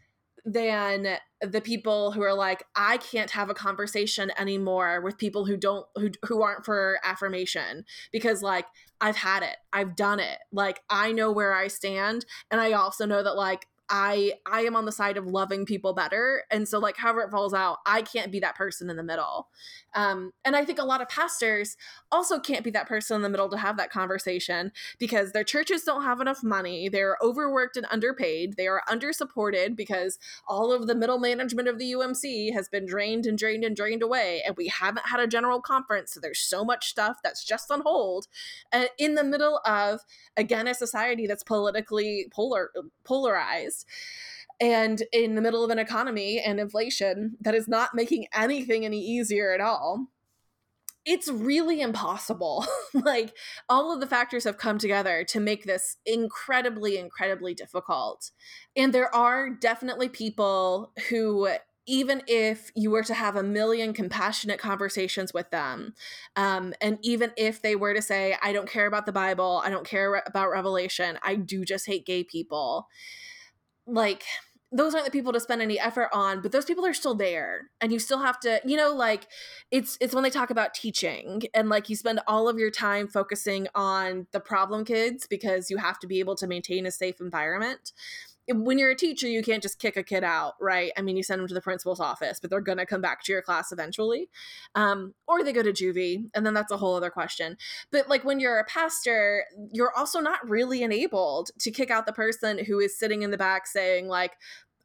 than the people who are like, I can't have a conversation anymore with people who aren't for affirmation, because like, I've had it, I've done it. Like, I know where I stand. And I also know that like, I am on the side of loving people better. And so like, however it falls out, I can't be that person in the middle. And I think a lot of pastors also can't be that person in the middle to have that conversation, because their churches don't have enough money. They're overworked and underpaid. They are undersupported because all of the middle management of the UMC has been drained away. And we haven't had a general conference. So there's so much stuff that's just on hold. And in the middle of, again, a society that's politically polarized, and in the middle of an economy and inflation that is not making anything any easier at all, it's really impossible. Like, all of the factors have come together to make this incredibly, incredibly difficult. And there are definitely people who, even if you were to have a million compassionate conversations with them, and even if they were to say, I don't care about the Bible, I don't care about Revelation, I do just hate gay people, like, those aren't the people to spend any effort on, but those people are still there. And you still have to, you know, like, it's when they talk about teaching and like you spend all of your time focusing on the problem kids because you have to be able to maintain a safe environment. When you're a teacher, you can't just kick a kid out, right? I mean, you send them to the principal's office, but they're going to come back to your class eventually. Or they go to juvie, and then that's a whole other question. But like, when you're a pastor, you're also not really enabled to kick out the person who is sitting in the back saying like,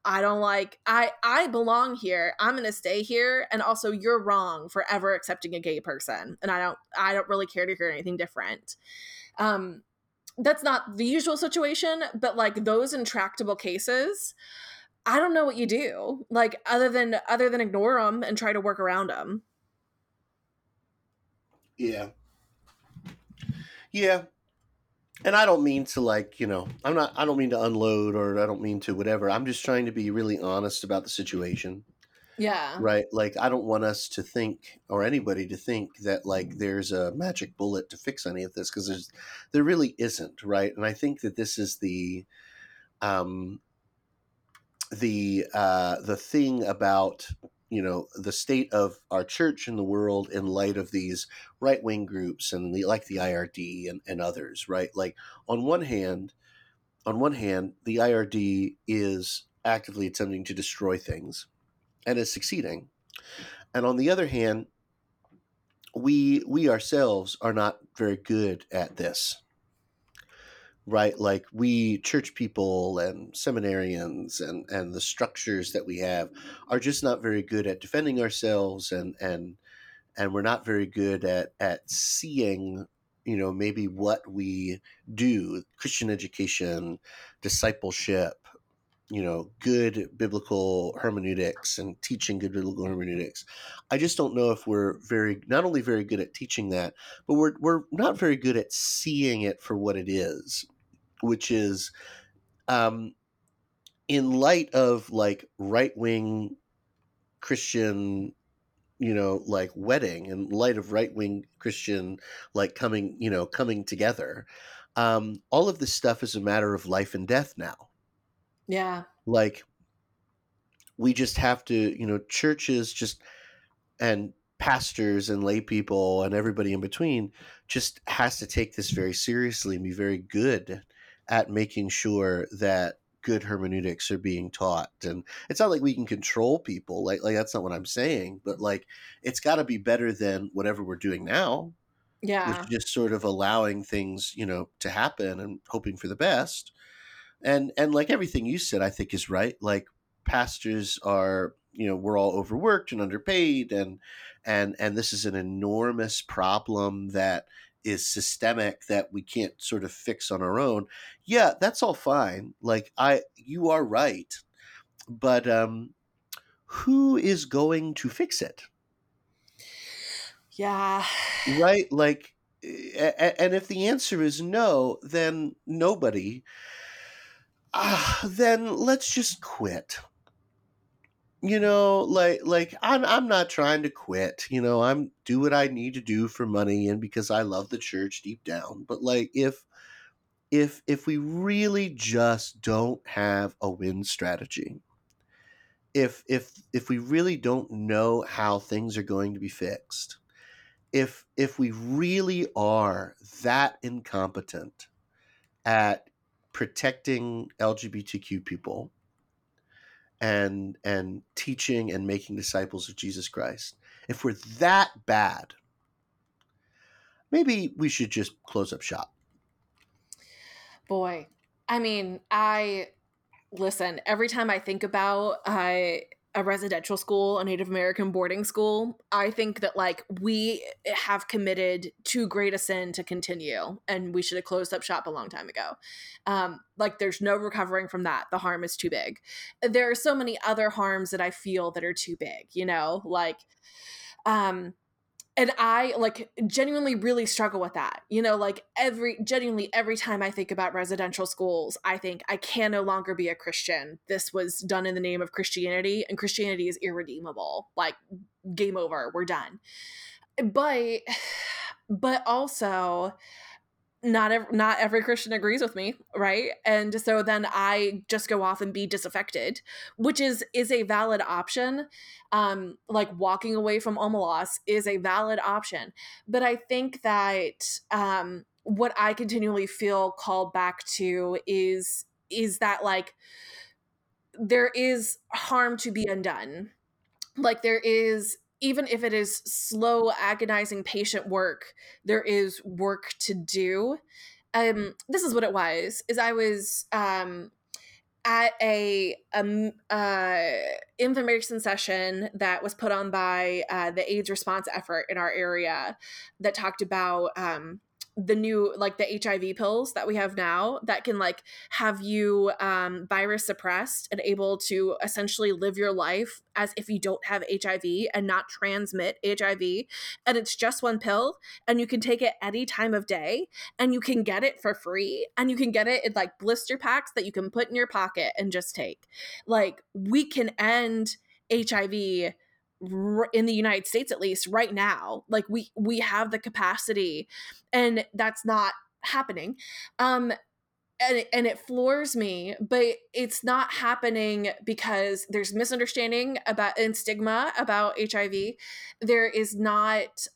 I don't like, I belong here, I'm going to stay here. And also, you're wrong for ever accepting a gay person. And I don't really care to hear anything different. That's not the usual situation, but like, those intractable cases, I don't know what you do, like, other than ignore them and try to work around them. Yeah. And I don't mean to like, you know, I don't mean to unload, or I don't mean to whatever. I'm just trying to be really honest about the situation. Yeah. Right. Like, I don't want us to think, or anybody to think, that like there's a magic bullet to fix any of this, because there really isn't. Right. And I think that this is the thing about, you know, the state of our church in the world in light of these right wing groups and the IRD and others. Right. Like, on one hand, the IRD is actively attempting to destroy things, and is succeeding. And on the other hand, we ourselves are not very good at this. right? Like we church people and seminarians and the structures that we have are just not very good at defending ourselves, and we're not very good at seeing, you know, maybe what we do, Christian education, discipleship, you know, good biblical hermeneutics and teaching good biblical hermeneutics. I just don't know if we're not only very good at teaching that, but we're not very good at seeing it for what it is, which is in light of like right-wing Christian, you know, like wedding, in light of right-wing Christian, like coming together. All of this stuff is a matter of life and death now. Yeah. Like we just have to, you know, churches just, and pastors and lay people and everybody in between just has to take this very seriously and be very good at making sure that good hermeneutics are being taught. And it's not like we can control people. Like that's not what I'm saying, but like, it's gotta be better than whatever we're doing now. Yeah. Which is just sort of allowing things, you know, to happen and hoping for the best. And like everything you said, I think is right. Like pastors are, you know, we're all overworked and underpaid, and this is an enormous problem that is systemic that we can't sort of fix on our own. Yeah, that's all fine. Like you are right, but who is going to fix it? Yeah. Right. Like, and if the answer is no, then nobody. Then let's just quit. You know, like I'm not trying to quit. You know, I'm do what I need to do for money and because I love the church deep down. But like, if we really just don't have a win strategy, if we really don't know how things are going to be fixed, if we really are that incompetent at protecting LGBTQ people and teaching and making disciples of Jesus Christ, if we're that bad, maybe we should just close up shop. Boy, I mean, listen, every time I think about a residential school, a Native American boarding school, I think that like we have committed too great a sin to continue, and we should have closed up shop a long time ago. Like there's no recovering from that. The harm is too big. There are so many other harms that I feel that are too big, you know, like, and I like genuinely really struggle with that. You know, like every time I think about residential schools, I think I can no longer be a Christian. This was done in the name of Christianity, and Christianity is irredeemable. Like game over, we're done. But also not every Christian agrees with me, right? And so then I just go off and be disaffected, which is a valid option. Like walking away from Omelas is a valid option. But I think that what I continually feel called back to is that like there is harm to be undone. Like there is, even if it is slow, agonizing, patient work, there is work to do. This is what it was, is I was at a information session that was put on by the AIDS response effort in our area that talked about the new, like the HIV pills that we have now that can like have you virus suppressed and able to essentially live your life as if you don't have HIV and not transmit HIV. And it's just one pill and you can take it any time of day and you can get it for free and you can get it in like blister packs that you can put in your pocket and just take. Like we can end HIV in the United States, at least right now. Like we have the capacity, and that's not happening. And it floors me, but it's not happening because there's misunderstanding about and stigma about HIV. There is not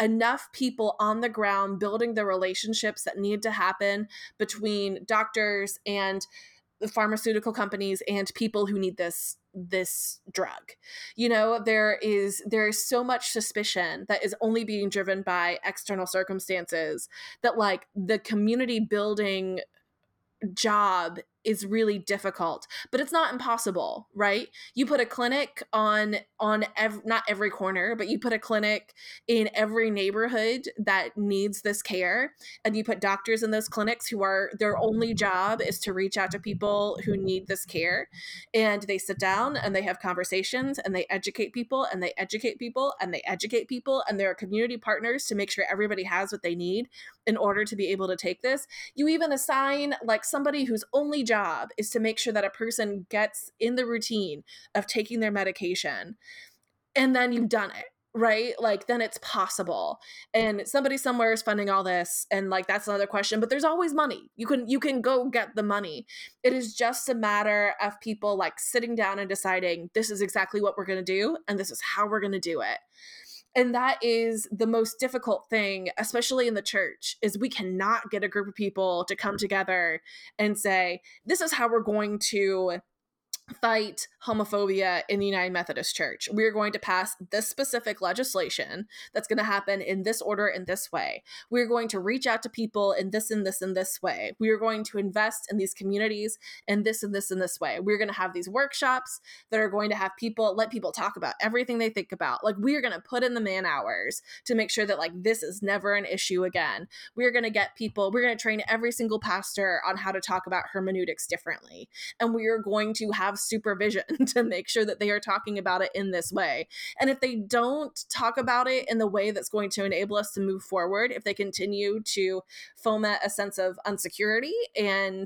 enough people on the ground building the relationships that need to happen between doctors and pharmaceutical companies and people who need this drug. You know, there is so much suspicion that is only being driven by external circumstances that like the community building job is really difficult, but it's not impossible, right? You put a clinic not every corner, but you put a clinic in every neighborhood that needs this care, and you put doctors in those clinics who are, their only job is to reach out to people who need this care, and they sit down and they have conversations and they educate people and they educate people and they educate people, and they're community partners to make sure everybody has what they need in order to be able to take this. You even assign like somebody whose only job is to make sure that a person gets in the routine of taking their medication, and then you've done it, right? Like, then it's possible, and somebody somewhere is funding all this, and like, that's another question, but there's always money. You can go get the money. It is just a matter of people like sitting down and deciding, this is exactly what we're going to do, and this is how we're going to do it. And that is the most difficult thing, especially in the church, is we cannot get a group of people to come together and say, this is how we're going to fight homophobia in the United Methodist Church. We're going to pass this specific legislation that's going to happen in this order and this way. We're going to reach out to people in this and this and this way. We are going to invest in these communities in this and this and this way. We're going to have these workshops that are going to have people, let people talk about everything they think about. Like, we are going to put in the man hours to make sure that like this is never an issue again. We're going to get people, we're going to train every single pastor on how to talk about hermeneutics differently. And we are going to have supervision to make sure that they are talking about it in this way. And if they don't talk about it in the way that's going to enable us to move forward, if they continue to foment a sense of insecurity and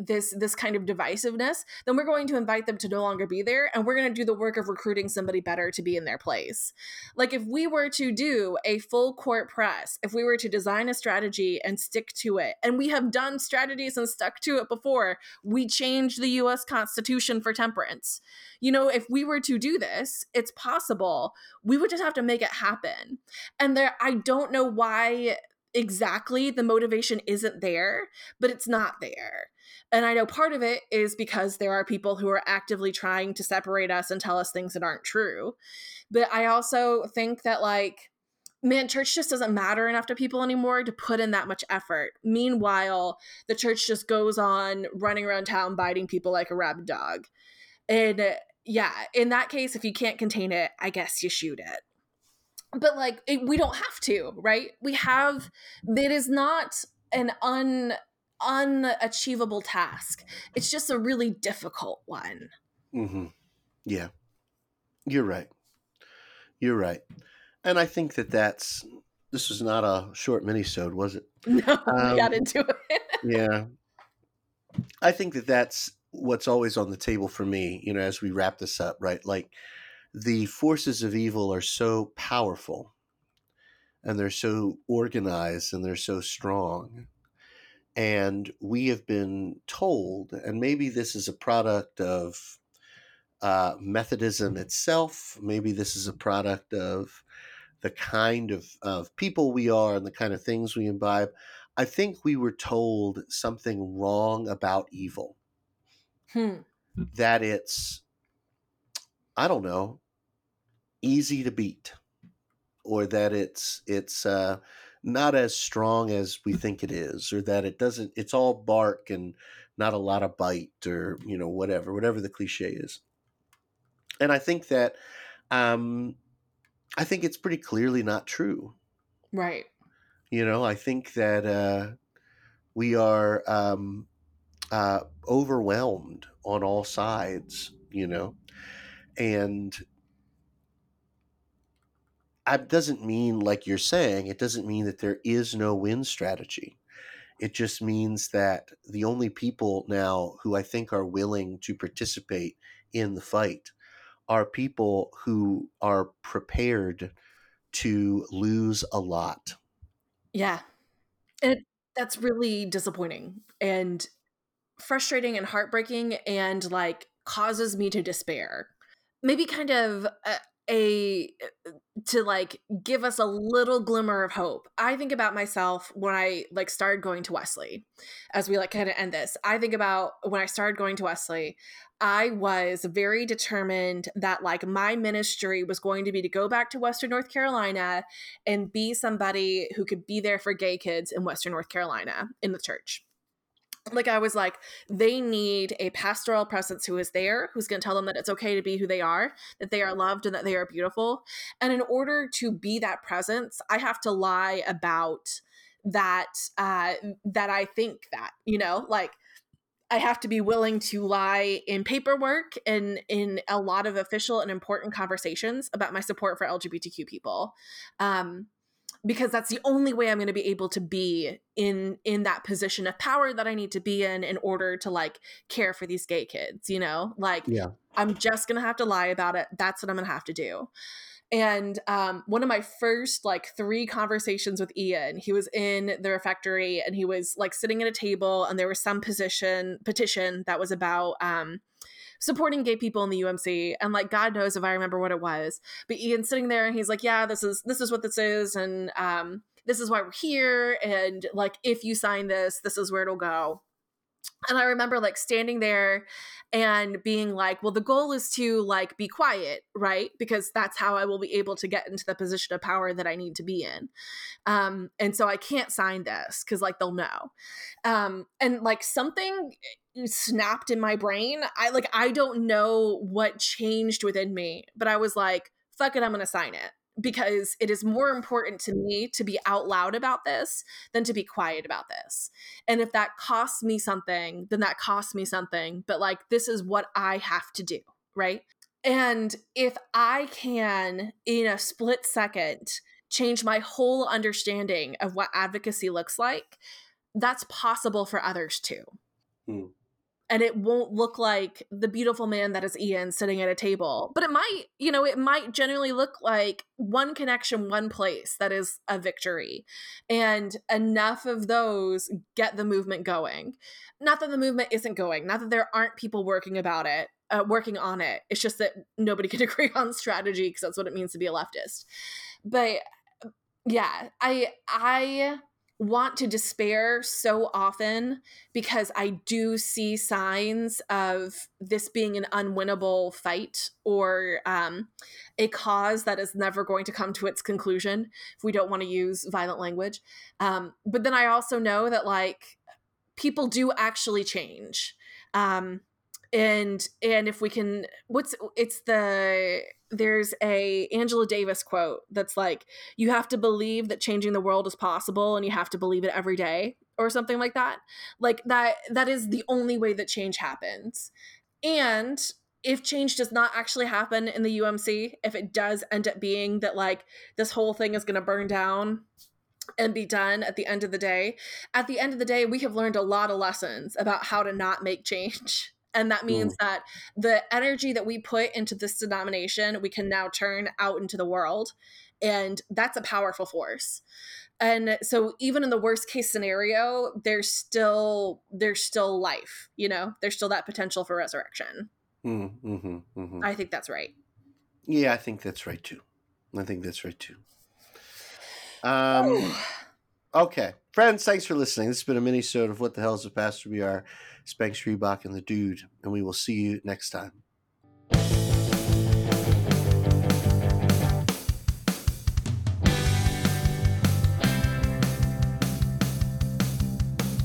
this kind of divisiveness, then we're going to invite them to no longer be there, and we're going to do the work of recruiting somebody better to be in their place. Like, if we were to do a full court press, if we were to design a strategy and stick to it, and we have done strategies and stuck to it before, we changed the U.S. Constitution for temperance. You know, if we were to do this, it's possible. We would just have to make it happen. And there, I don't know why exactly the motivation isn't there, but it's not there. And I know part of it is because there are people who are actively trying to separate us and tell us things that aren't true. But I also think that, like, man, church just doesn't matter enough to people anymore to put in that much effort. Meanwhile, the church just goes on running around town, biting people like a rabid dog. And yeah, in that case, if you can't contain it, I guess you shoot it. But like, we don't have to, right? It is not an unachievable task. It's just a really difficult one. Mm-hmm. Yeah, you're right. And I think this was not a short mini-sode, was it? No, we got into it. Yeah. I think that's what's always on the table for me, you know, as we wrap this up, right? Like, the forces of evil are so powerful, and they're so organized, and they're so strong. And we have been told, and maybe this is a product of Methodism itself, maybe this is a product of the kind of people we are and the kind of things we imbibe. I think we were told something wrong about evil. That it's, I don't know, easy to beat, or that it's not as strong as we think it is, or that it doesn't, it's all bark and not a lot of bite, or, you know, whatever the cliche is. And I think that, I think it's pretty clearly not true. Right. You know, I think that we are overwhelmed on all sides, you know, and it doesn't mean, like you're saying, it doesn't mean that there is no win strategy. It just means that the only people now who I think are willing to participate in the fight are people who are prepared to lose a lot. Yeah. And that's really disappointing and frustrating and heartbreaking, and like causes me to despair. Maybe kind of to like give us a little glimmer of hope. I think about myself when I like started going to Wesley, as we like kind of end this. I think about when I started going to Wesley, I was very determined that like my ministry was going to be to go back to Western North Carolina and be somebody who could be there for gay kids in Western North Carolina in the church. Like, I was like, they need a pastoral presence who is there, who's going to tell them that it's okay to be who they are, that they are loved and that they are beautiful. And in order to be that presence, I have to lie about that I think that, you know, like, I have to be willing to lie in paperwork and in a lot of official and important conversations about my support for LGBTQ people. Because that's the only way I'm going to be able to be in that position of power that I need to be in order to, like, care for these gay kids, you know, like, yeah. I'm just going to have to lie about it. That's what I'm going to have to do. And one of my first, like, 3 conversations with Ian, he was in the refectory and he was, like, sitting at a table, and there was some petition that was about supporting gay people in the UMC. And, like, God knows if I remember what it was, but Ian's sitting there and he's like, yeah, this is what this is. And this is why we're here. And, like, if you sign this, this is where it'll go. And I remember, like, standing there and being like, well, the goal is to, like, be quiet, right? Because that's how I will be able to get into the position of power that I need to be in. And so I can't sign this because, like, they'll know. And, like, something snapped in my brain. I don't know what changed within me, but I was like, fuck it, I'm going to sign it. Because it is more important to me to be out loud about this than to be quiet about this. And if that costs me something, then that costs me something. But, like, this is what I have to do, right? And if I can, in a split second, change my whole understanding of what advocacy looks like, that's possible for others too. Mm. And it won't look like the beautiful man that is Ian sitting at a table. But it might, you know, it might generally look like one connection, one place that is a victory. And enough of those get the movement going. Not that the movement isn't going. Not that there aren't people working on it. It's just that nobody can agree on strategy because that's what it means to be a leftist. But yeah, I want to despair so often because I do see signs of this being an unwinnable fight or a cause that is never going to come to its conclusion if we don't want to use violent language. But then I also know that, like, people do actually change. And if we can, there's a Angela Davis quote that's like, you have to believe that changing the world is possible and you have to believe it every day or something like that. Like, that is the only way that change happens. And if change does not actually happen in the UMC, if it does end up being that, like, this whole thing is going to burn down and be done at the end of the day, we have learned a lot of lessons about how to not make change. And that means that the energy that we put into this denomination, we can now turn out into the world. And that's a powerful force. And so even in the worst case scenario, there's still life, you know, there's still that potential for resurrection. Mm-hmm, mm-hmm. I think that's right. Yeah, I think that's right too. Okay. Friends, thanks for listening. This has been a mini-sode of What the Hell's a Pastor? We are Spanks, Reebok, and the Dude, and we will see you next time.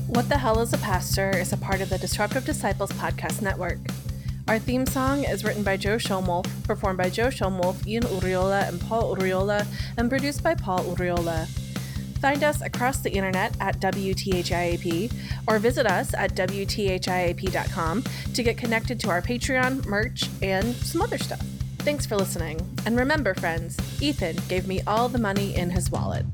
What the Hell is a Pastor? Is a part of the Disruptive Disciples Podcast Network. Our theme song is written by Joe Schumwolf, performed by Joe Schumwolf, Ian Uriola, and Paul Uriola, and produced by Paul Uriola. Find us across the internet at WTHIAP or visit us at wthiap.com to get connected to our Patreon, merch, and some other stuff. Thanks for listening. And remember, friends, Ethan gave me all the money in his wallet.